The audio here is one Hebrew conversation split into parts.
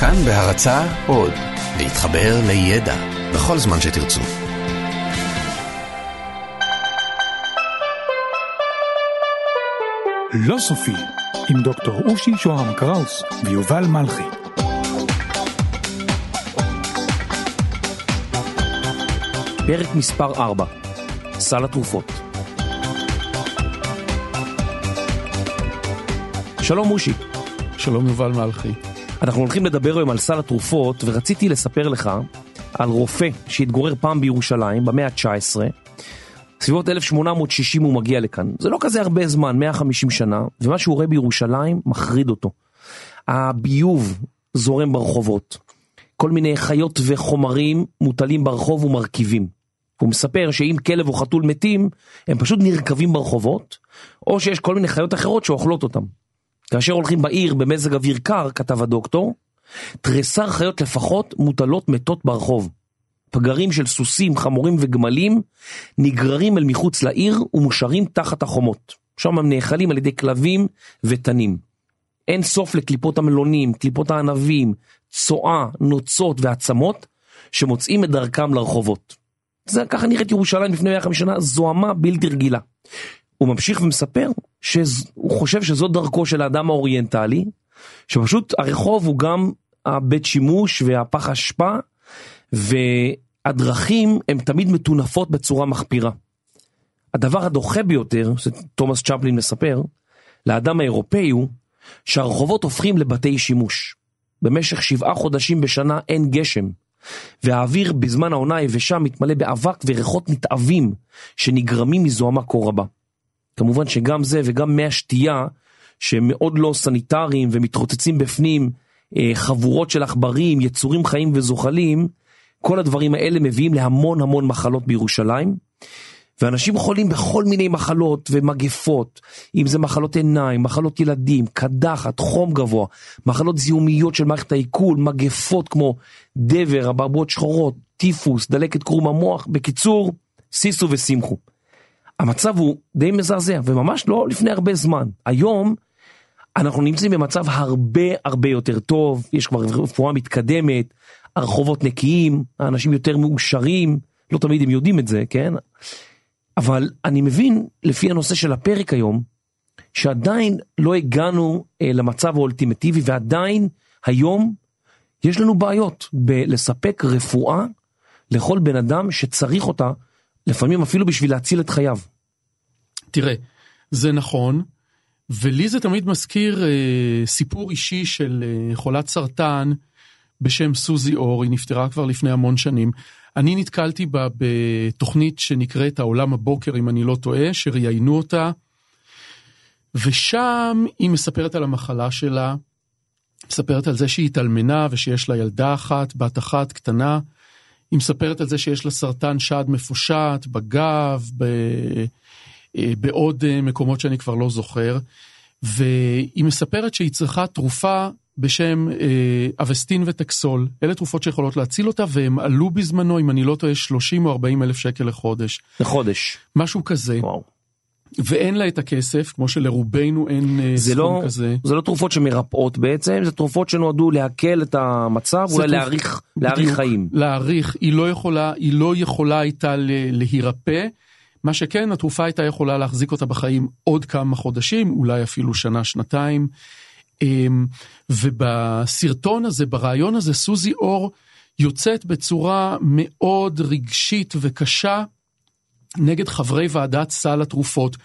כאן בהרצאה עוד, להתחבר לידע בכל זמן שתרצו. לא סופי, עם דוקטור אושי שוהם קראוס ויובל מלכי. פרק מספר 4, סל התרופות. שלום אושי. שלום יובל מלכי. אנחנו הולכים לדבר היום על סל התרופות, ורציתי לספר לך על רופא שהתגורר פעם בירושלים במאה ה-19. סביבות 1860 הוא מגיע לכאן. זה לא כזה הרבה זמן, 150 שנה, ומה שהוא רואה בירושלים מחריד אותו. הביוב זורם ברחובות. כל מיני חיות וחומרים מוטלים ברחוב ומרכיבים. הוא מספר שאם כלב או חתול מתים, הם פשוט נרכבים ברחובות, או שיש כל מיני חיות אחרות שאוכלות אותם. כאשר הולכים בעיר במזג אוויר קר, כתב הדוקטור, 13 חיות לפחות מוטלות מתות ברחוב. פגרים של סוסים, חמורים וגמלים נגררים אל מחוץ לעיר ומושרים תחת החומות. שם הם נאכלים על ידי כלבים ותנים. אין סוף לקליפות המלונים, קליפות הענבים, צועה, נוצות ועצמות שמוצאים את דרכם לרחובות. זה ככה נראית ירושלים לפני 150 שנה, זוהמה בלתי רגילה. הוא ממשיך ומספר שהוא חושב שזו דרכו של האדם האוריינטלי, שפשוט הרחוב הוא גם הבית שימוש והפח השפע, והדרכים הם תמיד מתונפות בצורה מחפירה. הדבר הדוחה ביותר, שתומאס צ'פלין מספר, לאדם האירופאי הוא שהרחובות הופכים לבתי שימוש. במשך 7 חודשים בשנה אין גשם, והאוויר בזמן העונה היבשה מתמלא באבק וריחות נתעבים שנגרמים מזוהמה כה רבה. כמובן שגם זה וגם מי השתייה שמאוד לא סניטריים ומתרוצצים בפנים, חבורות של עכברים, יצורים חיים וזוחלים, כל הדברים האלה מביאים להמון המון מחלות בירושלים, ואנשים חולים בכל מיני מחלות ומגפות, אם זה מחלות עיניים, מחלות ילדים, קדחת, חום גבוה, מחלות זיהומיות של מערכת העיכול, מגפות כמו דבר, אבעבועות שחורות, טיפוס, דלקת קרום המוח, בקיצור, סיסו וסימחו. המצב הוא די מזעזע, וממש לא לפני הרבה זמן. היום אנחנו נמצאים במצב הרבה יותר טוב, יש כבר רפואה מתקדמת, הרחובות נקיים, האנשים יותר מאושרים, לא תמיד הם יודעים את זה, כן? אבל אני מבין, לפי הנושא של הפרק היום, שעדיין לא הגענו למצב האולטימטיבי, ועדיין היום יש לנו בעיות בלספק רפואה לכל בן אדם שצריך אותה, לפעמים אפילו בשביל להציל את חייו. תראה, זה נכון, ולי זה תמיד מזכיר סיפור אישי של חולת סרטן, בשם סוזי אור, היא נפטרה כבר לפני המון שנים. אני נתקלתי בה בתוכנית שנקראת העולם הבוקר, אם אני לא טועה, שראיינו אותה, ושם היא מספרת על המחלה שלה, מספרת על זה שהיא התאלמנה ושיש לה ילדה אחת, בת אחת קטנה, היא מספרת על זה שיש לה סרטן שד מפושט, בגב, בעוד מקומות שאני כבר לא זוכר, והיא מספרת שהיא צריכה תרופה, בשם אבסטין וטקסול, אלה תרופות שיכולות להציל אותה, והם עלו בזמנו, אם אני לא טועה, 30 או 40 אלף שקל לחודש. לחודש. משהו כזה. וואו. ואין לה את הכסף, כמו שלרובנו אין סכום כזה. זה לא תרופות שמרפאות בעצם, זה תרופות שנועדו להקל את המצב, אולי להאריך חיים. להאריך, היא לא יכולה הייתה להירפא, מה שכן, התרופה הייתה יכולה להחזיק אותה בחיים עוד כמה חודשים, אולי אפילו שנה, שנתיים, ובסרטון הזה, ברעיון הזה, סוזי אור יוצאת בצורה מאוד רגשית וקשה נגד חברי ועדת סל התרופות,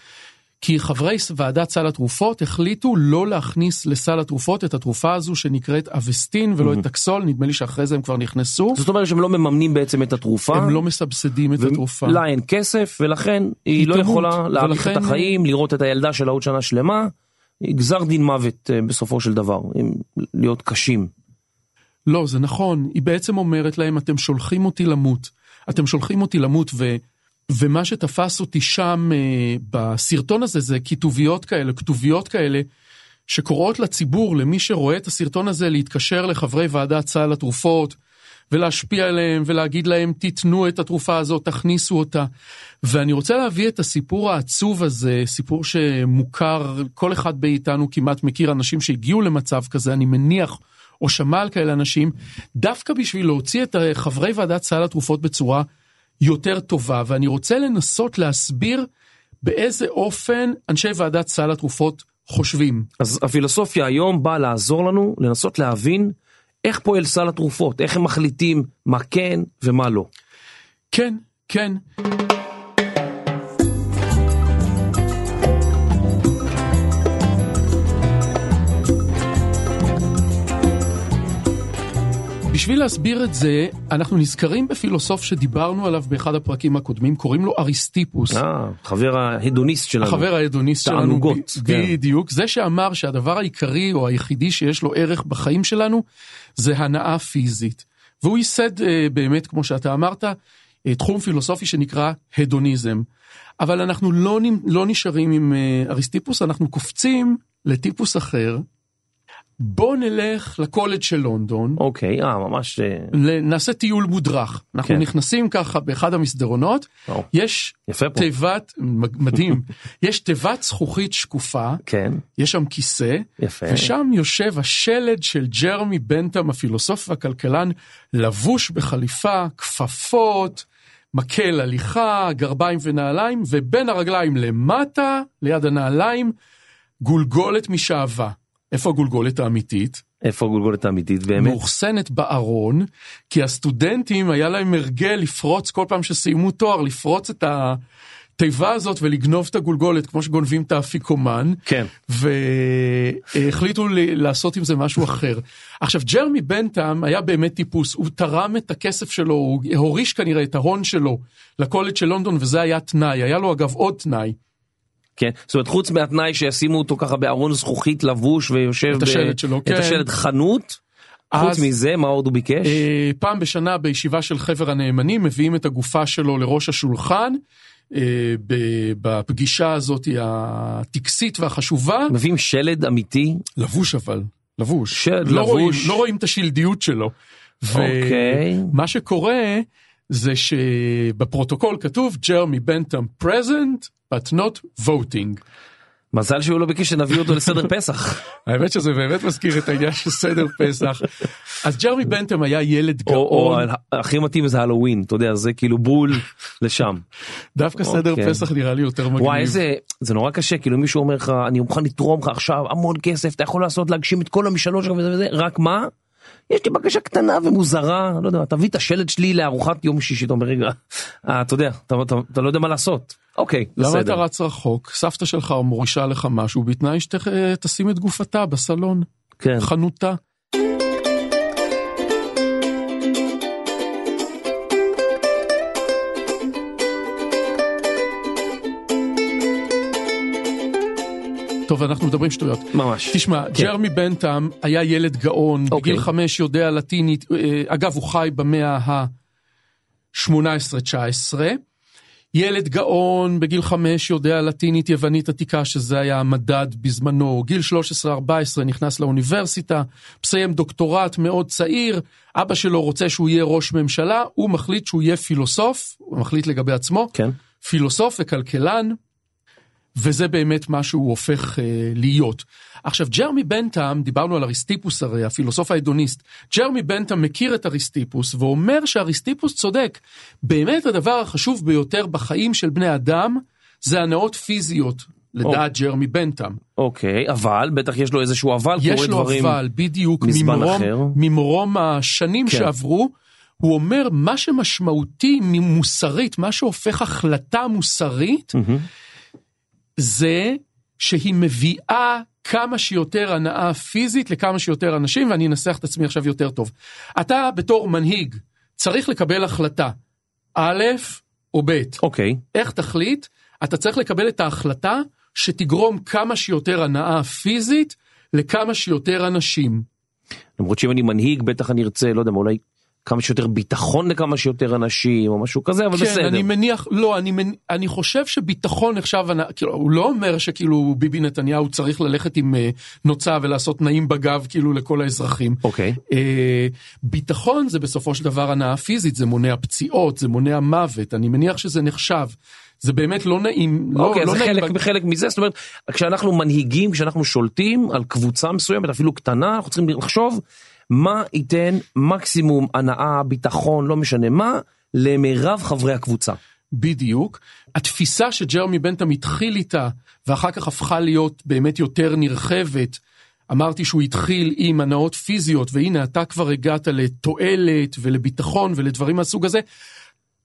כי חברי ועדת סל התרופות החליטו לא להכניס לסל התרופות את התרופה הזו שנקראת אבסטין ולא את טקסול, נדמה לי שאחרי זה הם כבר נכנסו. זאת אומרת שהם לא מממנים בעצם את התרופה. הם לא מסבסדים את התרופה. לא, אין כסף, ולכן היא לא יכולה להאריך את החיים, לראות את הילדה שלה עוד שנה שלמה. גזר דין מוות בסופו של דבר, להיות קשים. לא, זה נכון. היא בעצם אומרת להם, אתם שולחים אותי למות. אתם שולחים אותי למות, ומה שתפס אותי שם בסרטון הזה, זה כתוביות כאלה, שקוראות לציבור, למי שרואה את הסרטון הזה, להתקשר לחברי ועדת סל התרופות, ולהשפיע עליהם, ולהגיד להם, תיתנו את התרופה הזאת, תכניסו אותה. ואני רוצה להביא את הסיפור העצוב הזה, סיפור שמוכר, כל אחד מאיתנו כמעט מכיר אנשים שהגיעו למצב כזה, אני מניח, או שמע על כאלה אנשים, דווקא בשביל להוציא את חברי ועדת סל התרופות בצורה יותר טובה, ואני רוצה לנסות להסביר באיזה אופן אנשי ועדת סל התרופות חושבים. אז הפילוסופיה היום באה לעזור לנו לנסות להבין איך פועל סל התרופות, איך הם מחליטים מה כן ומה לא. כן, כן. בשביל להסביר את זה, אנחנו נזכרים בפילוסוף שדיברנו עליו באחד הפרקים הקודמים, קוראים לו אריסטיפוס. חבר ההדוניסט שלנו. החבר ההדוניסט שלנו. תענוגות. בדיוק. זה שאמר שהדבר העיקרי או היחידי שיש לו ערך בחיים שלנו, זה הנאה פיזית. והוא ייסד באמת, כמו שאתה אמרת, תחום פילוסופי שנקרא הדוניזם. אבל אנחנו לא נשארים עם אריסטיפוס, אנחנו קופצים לטיפוס אחר, בוא נלך לקולג' של לונדון. אוקיי, ממש... נעשה טיול מודרך. אנחנו נכנסים ככה באחד המסדרונות. יש תיבת, מדהים, יש תיבת זכוכית שקופה. כן. יש שם כיסא. יפה. ושם יושב השלד של ג'רמי בנטם, הפילוסוף והכלכלן, לבוש בחליפה, כפפות, מקל הליכה, גרביים ונעליים, ובין הרגליים למטה, ליד הנעליים, גולגולת משעבה. איפה הגולגולת האמיתית? איפה הגולגולת האמיתית באמת? מאוחסנת בארון, כי הסטודנטים היה להם הרגל לפרוץ, כל פעם שסיימו תואר, לפרוץ את התיבה הזאת ולגנוב את הגולגולת, כמו שגונבים את האפיקומן. כן. והחליטו לעשות עם זה משהו אחר. עכשיו, ג'רמי בנטם היה באמת טיפוס, הוא תרם את הכסף שלו, הוא הוריש כנראה את ההון שלו לקולג' של לונדון, וזה היה תנאי, היה לו אגב עוד תנאי. כן, זאת אומרת, חוץ מהתנאי שישימו אותו ככה בארון זכוכית לבוש ויושב את השלט שלו, את השלט חנות, חוץ מזה, מה עוד הוא ביקש? פעם בשנה בישיבה של חבר הנאמנים מביאים את הגופה שלו לראש השולחן, בפגישה הזאת הטקסית והחשובה. מביאים שלד אמיתי? לבוש אבל, לבוש. לא רואים את השלדיות שלו. ומה שקורה זה שבפרוטוקול כתוב, ג'רמי בנטם פרזנט, but not voting. מזל שהוא לא ביקש שנביא אותו לסדר פסח. האמת שזה באמת מזכיר את העניין של סדר פסח. אז ג'רמי בנטם היה ילד גאון. או הכי מתאים זה הלווין, אתה יודע, זה כאילו בול לשם. דווקא סדר פסח נראה לי יותר מגניב. וואי, זה נורא קשה, כאילו מישהו אומר לך, אני מוכן לתרום לך עכשיו המון כסף, אתה יכול לעשות להגשים את כל המשאלות שלך וזה וזה, רק מה? יש לי בקשה קטנה ומוזרה, לא יודע, תביא את השלט שלי לארוחת יום שישי, אתה אומר, רגע, אתה יודע, אתה לא יודע מה לעשות. אוקיי, בסדר. למה אתה רץ רחוק? סבתא שלך מורישה לך משהו, בתנאי שתשים את גופתה בסלון, חנותה. טוב, אנחנו מדברים שטויות. ממש. תשמע, כן. ג'רמי בנטם היה ילד גאון, בגיל 5 יודע לטינית, אגב הוא חי במאה ה-18-19, ילד גאון בגיל 5 יודע לטינית יוונית עתיקה, שזה היה המדד בזמנו, גיל 13-14 נכנס לאוניברסיטה, מסיים דוקטורט מאוד צעיר, אבא שלו רוצה שהוא יהיה ראש ממשלה, הוא מחליט שהוא יהיה פילוסוף, הוא מחליט לגבי עצמו, כן. פילוסוף וכלכלן, וזה באמת מה שהוא הופך להיות. עכשיו, ג'רמי בנטם, דיברנו על אריסטיפוס הרי, הפילוסוף ההדוניסט, ג'רמי בנטם מכיר את אריסטיפוס, ואומר שאריסטיפוס צודק. באמת הדבר החשוב ביותר בחיים של בני אדם, זה הנאות פיזיות, לדעת ג'רמי בנטם. אוקיי, אבל, בטח יש לו איזשהו אבל, יש לו אבל, בדיוק, ממרום השנים שעברו, הוא אומר, מה שמשמעותי ממוסרית, מה שהופך החלטה מוסרית, זה שהיא מביאה כמה שיותר הנאה פיזית לכמה שיותר אנשים, ואני אנסח את עצמי עכשיו יותר טוב. אתה בתור מנהיג צריך לקבל החלטה, א' או ב'. אוקיי. איך תחליט? אתה צריך לקבל את ההחלטה שתגרום כמה שיותר הנאה פיזית לכמה שיותר אנשים. למרות שאם אני מנהיג, בטח אני ארצה, לא יודע, אולי כמה שיותר ביטחון לכמה שיותר אנשים, או משהו כזה, אבל בסדר. כן, אני מניח, לא, אני חושב שביטחון עכשיו, כאילו, הוא לא אומר שכאילו ביבי נתניהו צריך ללכת עם נוצה ולעשות נעים בגב, כאילו, לכל האזרחים. אוקיי. ביטחון זה בסופו של דבר הנאה פיזית, זה מונע פציעות, זה מונע מוות, אני מניח שזה נחשב. זה באמת לא נעים. אוקיי, זה חלק מזה, זאת אומרת, כשאנחנו מנהיגים, כשאנחנו שולטים על קבוצה מסוימת, אפילו קטנה, אנחנו צריכים לחשוב מה ייתן מקסימום הנאה, ביטחון, לא משנה מה, למרב חברי הקבוצה. בדיוק. התפיסה שג'רמי בנתם התחיל איתה, ואחר כך הפכה להיות באמת יותר נרחבת, אמרתי שהוא התחיל עם הנאות פיזיות, והנה אתה כבר הגעת לתועלת ולביטחון ולדברים מהסוג הזה.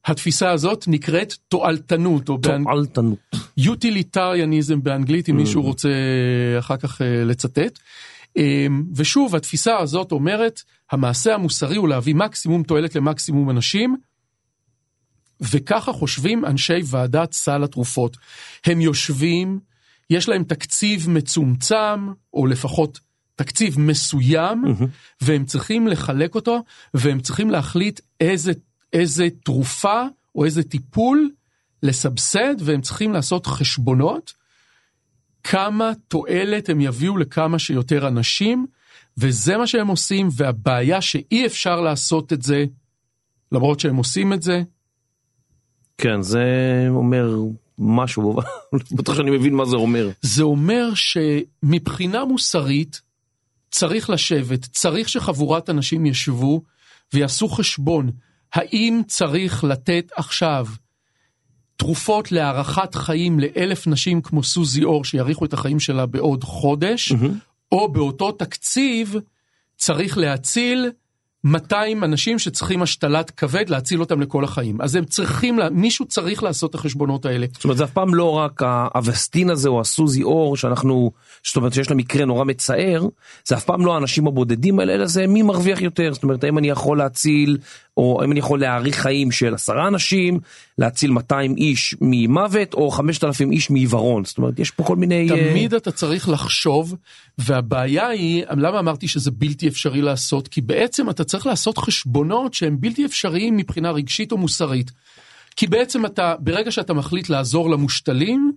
התפיסה הזאת נקראת תועלתנות. תועלתנות. יוטיליטריאניזם באנגלית, אם מישהו רוצה אחר כך לצטט. ושוב, התפיסה הזאת אומרת, המעשה המוסרי הוא להביא מקסימום תועלת למקסימום אנשים, וככה חושבים אנשי ועדת סל התרופות. הם יושבים, יש להם תקציב מצומצם, או לפחות תקציב מסוים, והם צריכים לחלק אותו, והם צריכים להחליט איזה תרופה או איזה טיפול לסבסד, והם צריכים לעשות חשבונות, כמה תועלת הם יביאו לכמה שיותר אנשים, וזה מה שהם עושים, והבעיה שאי אפשר לעשות את זה, למרות שהם עושים את זה. כן, זה אומר משהו, בטח שאני מבין מה זה אומר. זה אומר שמבחינה מוסרית, צריך לשבת, צריך שחבורת אנשים ישבו, ויעשו חשבון, האם צריך לתת עכשיו תרופות להערכת חיים ל1,000 נשים כמו סוזי אור שיאריכו את החיים שלה בעוד חודש, או באותו תקציב צריך להציל 200 אנשים שצריכים השתלת כבד, להציל אותם לכל החיים. אז הם צריכים, מישהו צריך לעשות את החשבונות האלה. זאת אומרת, זה אף פעם לא רק האבסטין הזה או הסוזי אור שאנחנו, זאת אומרת שיש לה מקרה נורא מצער, זה אף פעם לא האנשים הבודדים האלה, אלא זה מי מרוויח יותר. זאת אומרת, האם אני יכול להציל, או האם אני יכול להאריך חיים של 10 אנשים, להציל 200 איש ממוות, או 5,000 איש מעיוורון. זאת אומרת, יש פה כל מיני... תמיד אתה צריך לחשוב, והבעיה היא, למה אמרתי שזה בלתי אפשרי לעשות? כי בעצם אתה צריך לעשות חשבונות שהם בלתי אפשריים מבחינה רגשית או מוסרית. כי בעצם אתה, ברגע שאתה מחליט לעזור למושתלים,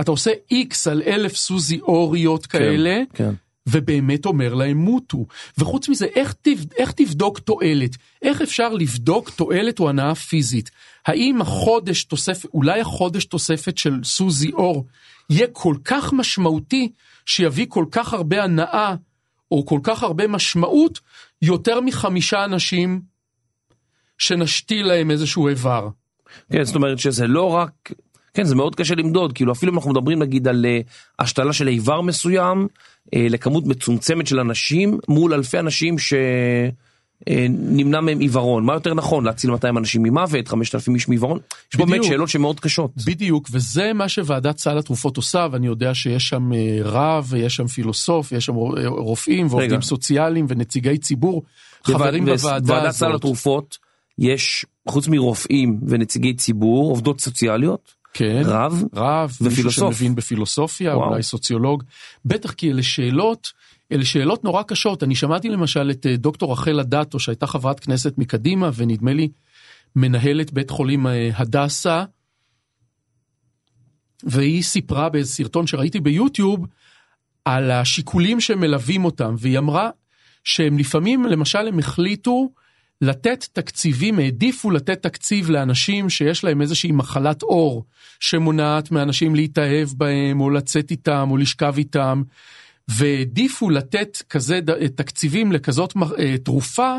אתה עושה X על 1,000 סוזי אוריות כאלה, כן. ובאמת אומר להם מותו. וחוץ מזה, איך תבדוק תועלת? איך אפשר לבדוק תועלת או הנאה פיזית? האם החודש תוספת, אולי החודש תוספת של סוזי אור, יהיה כל כך משמעותי, שיביא כל כך הרבה הנאה, או כל כך הרבה משמעות, יותר מ5 אנשים, שנשתיל להם איזשהו איבר. כן, זאת אומרת שזה לא רק... כן, זה מאוד קשה למדוד, כאילו אפילו אנחנו מדברים נגיד על השתלה של איבר מסוים, לכמות מצומצמת של אנשים, מול אלפי אנשים שנמנע מהם עיוורון. מה יותר נכון? להציל 200 אנשים ממוות, 5,000 איש מעיוורון? יש באמת שאלות שמאוד קשות. בדיוק, וזה מה שוועדת סל התרופות עושה, ואני יודע שיש שם רב, ויש שם פילוסוף, ויש שם רופאים, ועובדים סוציאליים, ונציגי ציבור, חברים בוועדה הזאת. ועדת סל התרופות יש, חוץ מרופאים ונציגי ציבור, עובדות סוציאליות, כן, רב, מישהו שמבין בפילוסופיה, אולי סוציולוג, בטח כי אלה שאלות נורא קשות. אני שמעתי למשל את דוקטור רחל אדטו, שהייתה חברת כנסת מקדימה, ונדמה לי מנהלת בית חולים הדסה, והיא סיפרה באיזה סרטון שראיתי ביוטיוב, על השיקולים שמלווים אותם, והיא אמרה שהם לפעמים, למשל הם החליטו, לתת תקציבים, העדיפו לתת תקציב לאנשים שיש להם איזושהי מחלת אור, שמונעת מאנשים להתאהב בהם, או לצאת איתם, או לשכב איתם, והעדיפו לתת כזה תקציבים לכזאת תרופה,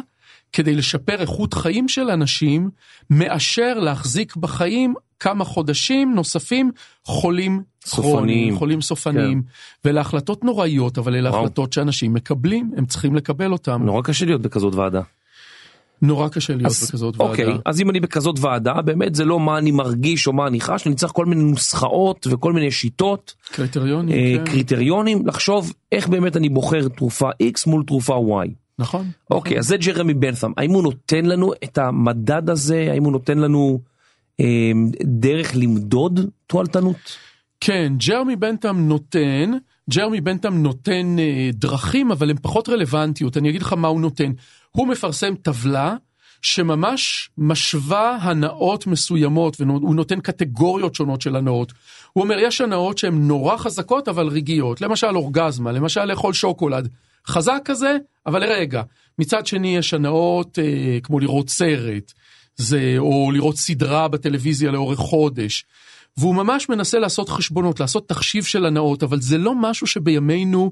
כדי לשפר איכות חיים של אנשים, מאשר להחזיק בחיים כמה חודשים נוספים, חולים כרוניים, חולים סופניים, כן. ולהחלטות נוראיות, אבל אלה החלטות שאנשים מקבלים, הם צריכים לקבל אותם. נורא קשה להיות בכזאת ועדה. נורא קשה להיות בכזאת ועדה. אוקיי, אז אם אני בכזאת ועדה, באמת זה לא מה אני מרגיש או מה אני חש, אני צריך כל מיני נוסחאות וכל מיני שיטות, קריטריונים, לחשוב איך באמת אני בוחר תרופה X מול תרופה Y. נכון. אוקיי, אז זה ג'רמי בנתם. האם הוא נותן לנו את המדד הזה? האם הוא נותן לנו דרך למדוד תועלתנות? כן, ג'רמי בנתם נותן דרכים, אבל הן פחות רלוונטיות. אני אגיד לך מה הוא נותן. הוא מפרסם טבלה שממש משווה הנאות מסוימות, והוא נותן קטגוריות שונות של הנאות. הוא אומר, יש הנאות שהן נורא חזקות, אבל רגעיות. למשל אורגזמה, למשל לאכול שוקולד. חזק כזה, אבל רגע. מצד שני יש הנאות כמו לראות סרט, או לראות סדרה בטלוויזיה לאורך חודש. והוא ממש מנסה לעשות חשבונות, לעשות תחשיב של הנאות, אבל זה לא משהו שבימינו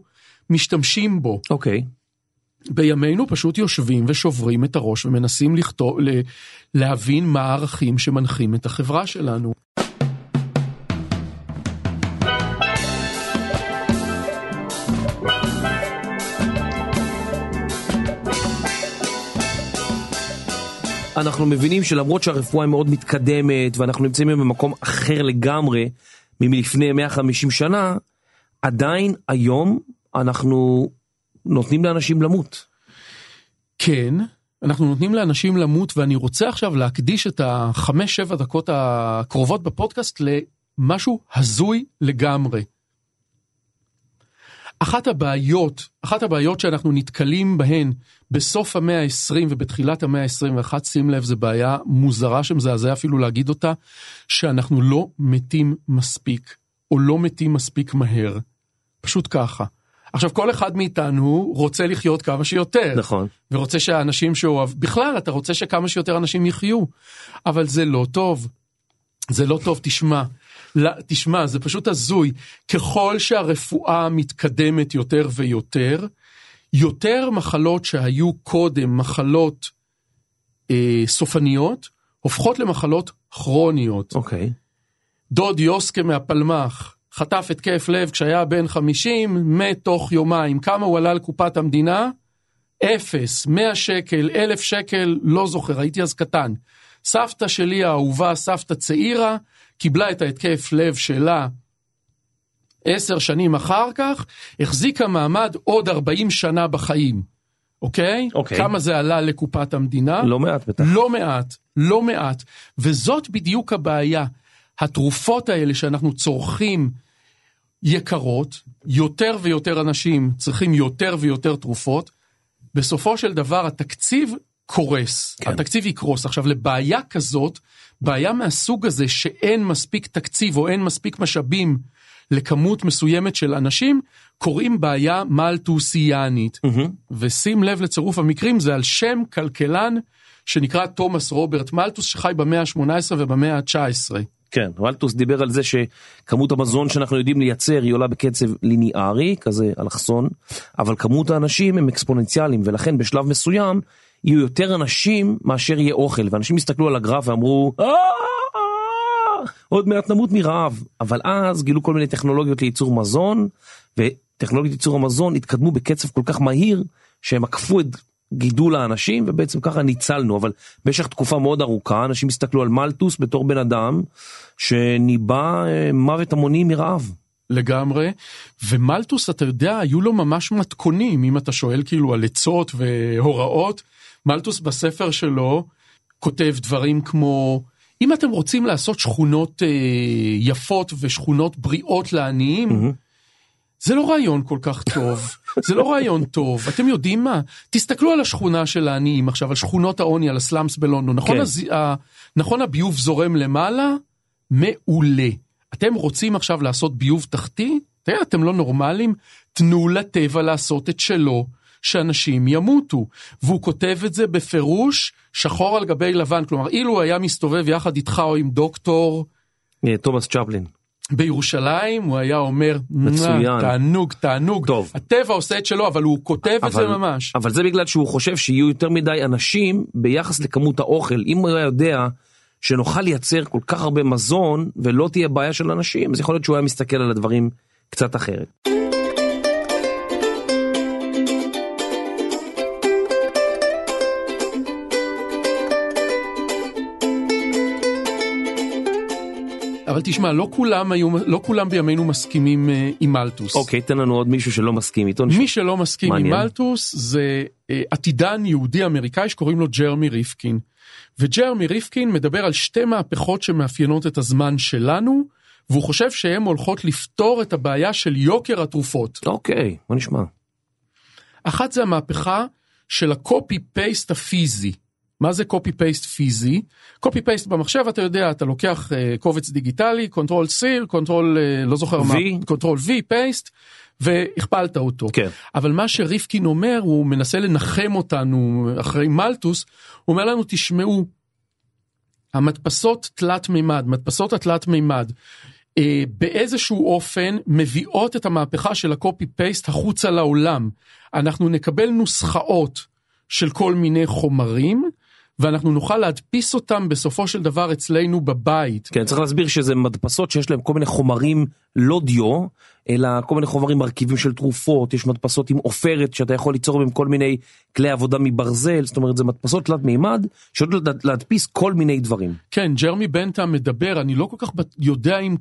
משתמשים בו. אוקיי. בימינו פשוט יושבים ושוברים את הראש ומנסים להבין מה הערכים שמנחים את החברה שלנו. אנחנו מבינים שלמרות שהרפואה היא מאוד מתקדמת ואנחנו נמצאים במקום אחר לגמרי מלפני 150 שנה, עדיין היום אנחנו נותנים לאנשים למות. כן, אנחנו נותנים לאנשים למות, ואני רוצה עכשיו להקדיש את 5-7 דקות הקרובות בפודקאסט למשהו הזוי לגמרי. אחת הבעיות שאנחנו נתקלים בהן בסוף המאה ה-20 ובתחילת המאה ה-21, שים לב, זו בעיה מוזרה שמזעזע אפילו להגיד אותה, שאנחנו לא מתים מספיק, או לא מתים מספיק מהר. פשוט ככה. עכשיו, כל אחד מאיתנו רוצה לחיות כמה שיותר. נכון. ורוצה שהאנשים שאוהב, בכלל, אתה רוצה שכמה שיותר אנשים יחיו. אבל זה לא טוב. זה לא טוב, תשמע. לא, תשמע, זה פשוט הזוי. ככל שהרפואה מתקדמת יותר ויותר, יותר מחלות שהיו קודם, מחלות סופניות, הופכות למחלות כרוניות. אוקיי. דוד יוסקה מהפלמח, חטף התקף לב כשהיה בן 50, מת תוך יומיים. כמה הוא עלה לקופת המדינה? 0, 100 שקל, 1,000 שקל, לא זוכר, הייתי אז קטן. סבתא שלי האהובה, סבתא צעירה, קיבלה את ההתקף לב שלה 10 שנים אחר כך, החזיקה מעמד עוד 40 שנה בחיים. אוקיי? אוקיי. כמה זה עלה לקופת המדינה? לא מעט בטח. לא מעט. וזאת בדיוק הבעיה. התרופות האלה שאנחנו צורכים יקרות, יותר ויותר אנשים צריכים יותר ויותר תרופות, בסופו של דבר התקציב קורס, כן. התקציב יקרוס. עכשיו, לבעיה כזאת, בעיה מהסוג הזה שאין מספיק תקציב או אין מספיק משאבים לכמות מסוימת של אנשים, קוראים בעיה מלטוסיאנית. Mm-hmm. ושים לב לצירוף המקרים, זה על שם כלכלן שנקרא תומאס רוברט מלטוס, שחי במאה ה-18 ובמאה ה-19. כן, מלטוס דיבר על זה שכמות המזון שאנחנו יודעים לייצר היא עולה בקצב ליניארי, כזה אלכסון, אבל כמות האנשים הם אקספוננציאליים, ולכן בשלב מסוים יהיו יותר אנשים מאשר יהיה אוכל, ואנשים הסתכלו על הגרף ואמרו, עוד מעט נמות מרעב, אבל אז גילו כל מיני טכנולוגיות לייצור מזון, וטכנולוגיות ייצור המזון התקדמו בקצב כל כך מהיר, שהם עקפו את גידול האנשים, ובעצם ככה ניצלנו, אבל במשך תקופה מאוד ארוכה, אנשים הסתכלו על מלטוס בתור בן אדם, שניבא מוות המוני מרעב. לגמרי, ומלטוס, אתה יודע, היו לו ממש מתכונים, אם אתה שואל כאילו על עצות והוראות, מלטוס בספר שלו, כותב דברים כמו, אם אתם רוצים לעשות שכונות יפות, ושכונות בריאות לעניים, mm-hmm. זה לא רעיון כל כך טוב, זה לא רעיון טוב, אתם יודעים מה? תסתכלו על השכונה של העניים עכשיו, על שכונות העוני, על הסלאמס בלונדון, נכון, כן. נכון הביוב זורם למעלה? מעולה. אתם רוצים עכשיו לעשות ביוב תחתי? תראה, אתם לא נורמלים? תנו לטבע לעשות את שלו, שאנשים ימותו. והוא כותב את זה בפירוש שחור על גבי לבן, כלומר, אילו היה מסתובב יחד איתך או עם דוקטור... תומאס צ'פלין. בירושלים, הוא היה אומר, מצוין. תענוג, טוב. הטבע עושה את שלו, אבל הוא כותב את זה ממש. אבל זה בגלל שהוא חושב שיהיו יותר מדי אנשים ביחס לכמות האוכל. אם הוא יודע שנוכל לייצר כל כך הרבה מזון ולא תהיה בעיה של אנשים, אז יכול להיות שהוא היה מסתכל על הדברים קצת אחרת. אבל תשמע, לא כולם בימינו מסכימים עם מלטוס. אוקיי, תן לנו עוד מישהו שלא מסכים איתו. מי שלא מסכים עם מלטוס זה עתידן יהודי-אמריקאי שקוראים לו ג'רמי ריפקין. וג'רמי ריפקין מדבר על 2 מהפכות שמאפיינות את הזמן שלנו, והוא חושב שהן הולכות לפתור את הבעיה של יוקר התרופות. אוקיי, מה נשמע? אחת זה המהפכה של הקופי-פייסט הפיזי. מה זה copy-paste פיזי? copy-paste במחשב, אתה יודע, אתה לוקח קובץ דיגיטלי, Ctrl-C, Ctrl-V, paste, והכפלת אותו. כן. אבל מה שריפקין אומר, הוא מנסה לנחם אותנו אחרי מלטוס, הוא אומר לנו, תשמעו, המדפסות תלת מימד, מדפסות התלת מימד, באיזשהו אופן מביאות את המהפכה של הקופי-פייסט החוצה לעולם. אנחנו נקבל נוסחאות של כל מיני חומרים, ואנחנו נוכל להדפיס אותם בסופו של דבר אצלנו בבית. כן, צריך להסביר שזה מדפסות שיש להם כל מיני חומרים לא דיו, אלא כל מיני חומרים מרכיבים של תרופות, יש מדפסות עם אופרת שאתה יכול ליצור בהם כל מיני כלי עבודה מברזל, זאת אומרת זה מדפסות תלת מימד, שעוד להדפיס כל מיני דברים. כן, ג'רמי בנטה מדבר, אני לא כל כך יודע אם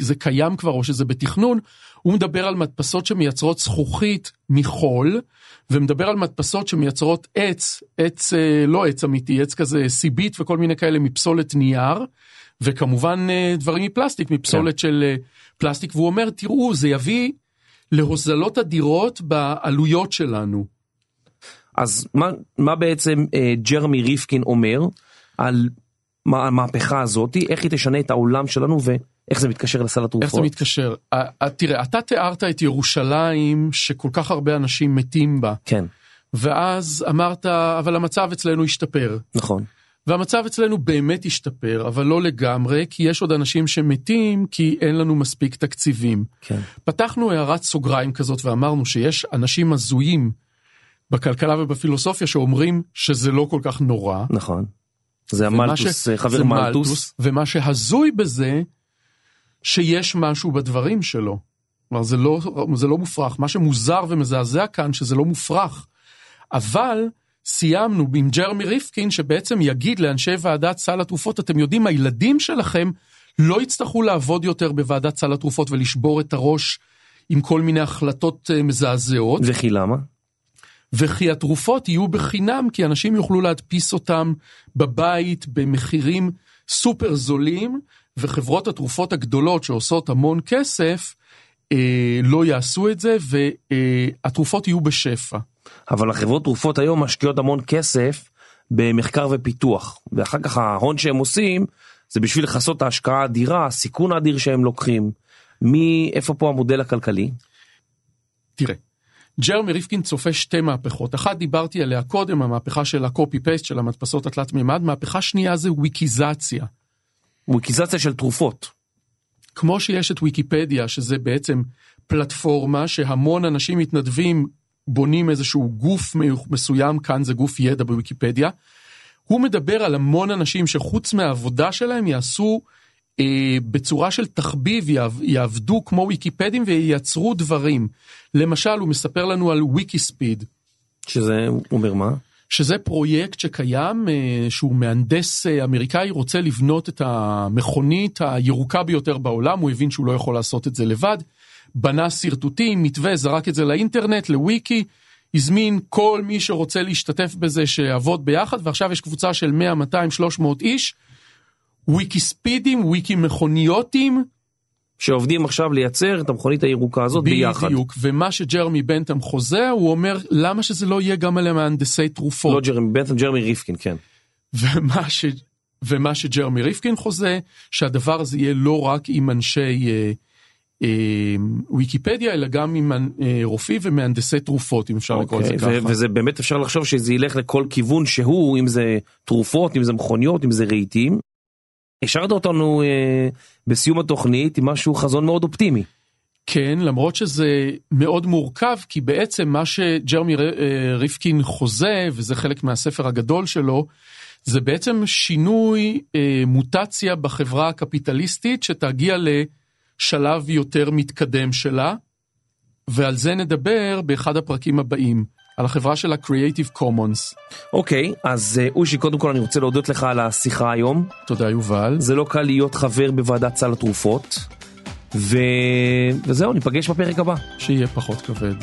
זה קיים כבר או שזה בתכנון, הוא מדבר על מדפסות שמייצרות זכוכית מחול, ומדבר על מדפסות שמייצרות עץ, לא עץ אמיתי, עץ כזה סיבית וכל מיני כאלה מפסולת נייר, וכמובן דברים מפלסטיק, מפסולת של פלסטיק, והוא אומר, תראו, זה יביא להוזלות אדירות בעלויות שלנו. אז מה בעצם ג'רמי ריפקין אומר על המהפכה הזאת, איך היא תשנה את העולם שלנו ואיך זה מתקשר לסל התרופות? איך זה מתקשר? תראה, אתה תיארת את ירושלים שכל כך הרבה אנשים מתים בה. כן. ואז אמרת, אבל המצב אצלנו השתפר. נכון. והמצב אצלנו באמת השתפר, אבל לא לגמרי, כי יש עוד אנשים שמתים, כי אין לנו מספיק תקציבים. כן. פתחנו הערת סוגריים כזאת, ואמרנו שיש אנשים הזויים בכלכלה ובפילוסופיה, שאומרים שזה לא כל כך נורא. נכון. זה המלטוס, חבר מלטוס. ומה שהזוי בזה, שיש משהו בדברים שלו. כלומר, זה לא מופרך. מה שמוזר ומזעזע כאן, שזה לא מופרך. אבל סיימנו עם ג'רמי ריפקין, שבעצם יגיד לאנשי ועדת סל התרופות, אתם יודעים, הילדים שלכם לא יצטרכו לעבוד יותר בוועדת סל התרופות, ולשבור את הראש עם כל מיני החלטות מזעזעות. וכי למה? וכי התרופות יהיו בחינם, כי אנשים יוכלו להדפיס אותם בבית, במחירים סופר זולים, וחברות התרופות הגדולות שעושות המון כסף, לא יעשו את זה, והתרופות יהיו בשפע. אבל החברות תרופות היום משקיעות המון כסף במחקר ופיתוח, ואחר כך ההון שהם עושים, זה בשביל לחסות ההשקעה האדירה, הסיכון האדיר שהם לוקחים. איפה פה המודל הכלכלי? תראה, ג'רמי ריפקין צופה שתי מהפכות, אחת דיברתי עליה קודם, המהפכה של הקופי-פייסט, של המדפסות התלת מימד, מהפכה שנייה זה וויקיזציה. וויקיזציה של תרופות. כמו שיש את ויקיפדיה, שזה בעצם פלטפורמה שהמון אנשים מתנדבים, בונים איזשהו גוף מסוים, כאן זה גוף ידע בוויקיפדיה, הוא מדבר על המון אנשים שחוץ מהעבודה שלהם יעשו בצורה של תחביב, יעבדו כמו ויקיפדים וייצרו דברים. למשל, הוא מספר לנו על WikiSpeed. שזה אומר מה? שזה פרויקט שקיים, שהוא מהנדס אמריקאי, רוצה לבנות את המכונית הירוקה ביותר בעולם, הוא הבין שהוא לא יכול לעשות את זה לבד, בנה סרטוטים, מתווה, זרק את זה לאינטרנט, לוויקי, הזמין כל מי שרוצה להשתתף בזה שעבוד ביחד, ועכשיו יש קבוצה של 100, 200, 300 איש, וויקי ספידים, וויקי מכוניותים, שעובדים עכשיו לייצר את המכונית הירוקה הזאת ביחד. בדיוק, ומה שג'רמי בנטם חוזה, הוא אומר, למה שזה לא יהיה גם על המהנדסי תרופות? לא ג'רמי בנטם, ג'רמי ריפקין, כן. ומה שג'רמי ריפקין חוזה, שהדבר הזה יהיה לא רק עם אנשי ויקיפדיה, אלא גם עם רופאים ומהנדסי תרופות, אם אפשר לקרוא את זה ככה. וזה באמת אפשר לחשוב שזה ילך לכל כיוון שהוא, אם זה תרופות, אם זה מכוניות, אם זה רהיטים. השארת אותנו בסיום התוכנית עם משהו חזון מאוד אופטימי. כן, למרות שזה מאוד מורכב, כי בעצם מה שג'רמי ריפקין חוזה, וזה חלק מהספר הגדול שלו, זה בעצם שינוי, מוטציה בחברה הקפיטליסטית, שתגיע לשלב יותר מתקדם שלה, ועל זה נדבר באחד הפרקים הבאים, על החברה של ה-Creative Commons. אוקיי, אז אושי, קודם כל אני רוצה להודות לך על השיחה היום. תודה יובל. זה לא קל להיות חבר בוועדת סל התרופות, וזהו, ניפגש בפרק הבא. שיהיה פחות כבד.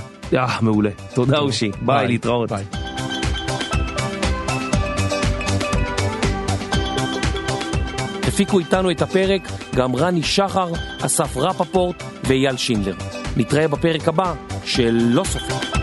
מעולה. תודה אושי, ביי, להתראות. ביי. הפיקו איתנו את הפרק גם רני שחר, אסף רפפורט ואייל שינדלר. נתראה בפרק הבא של לא סופר.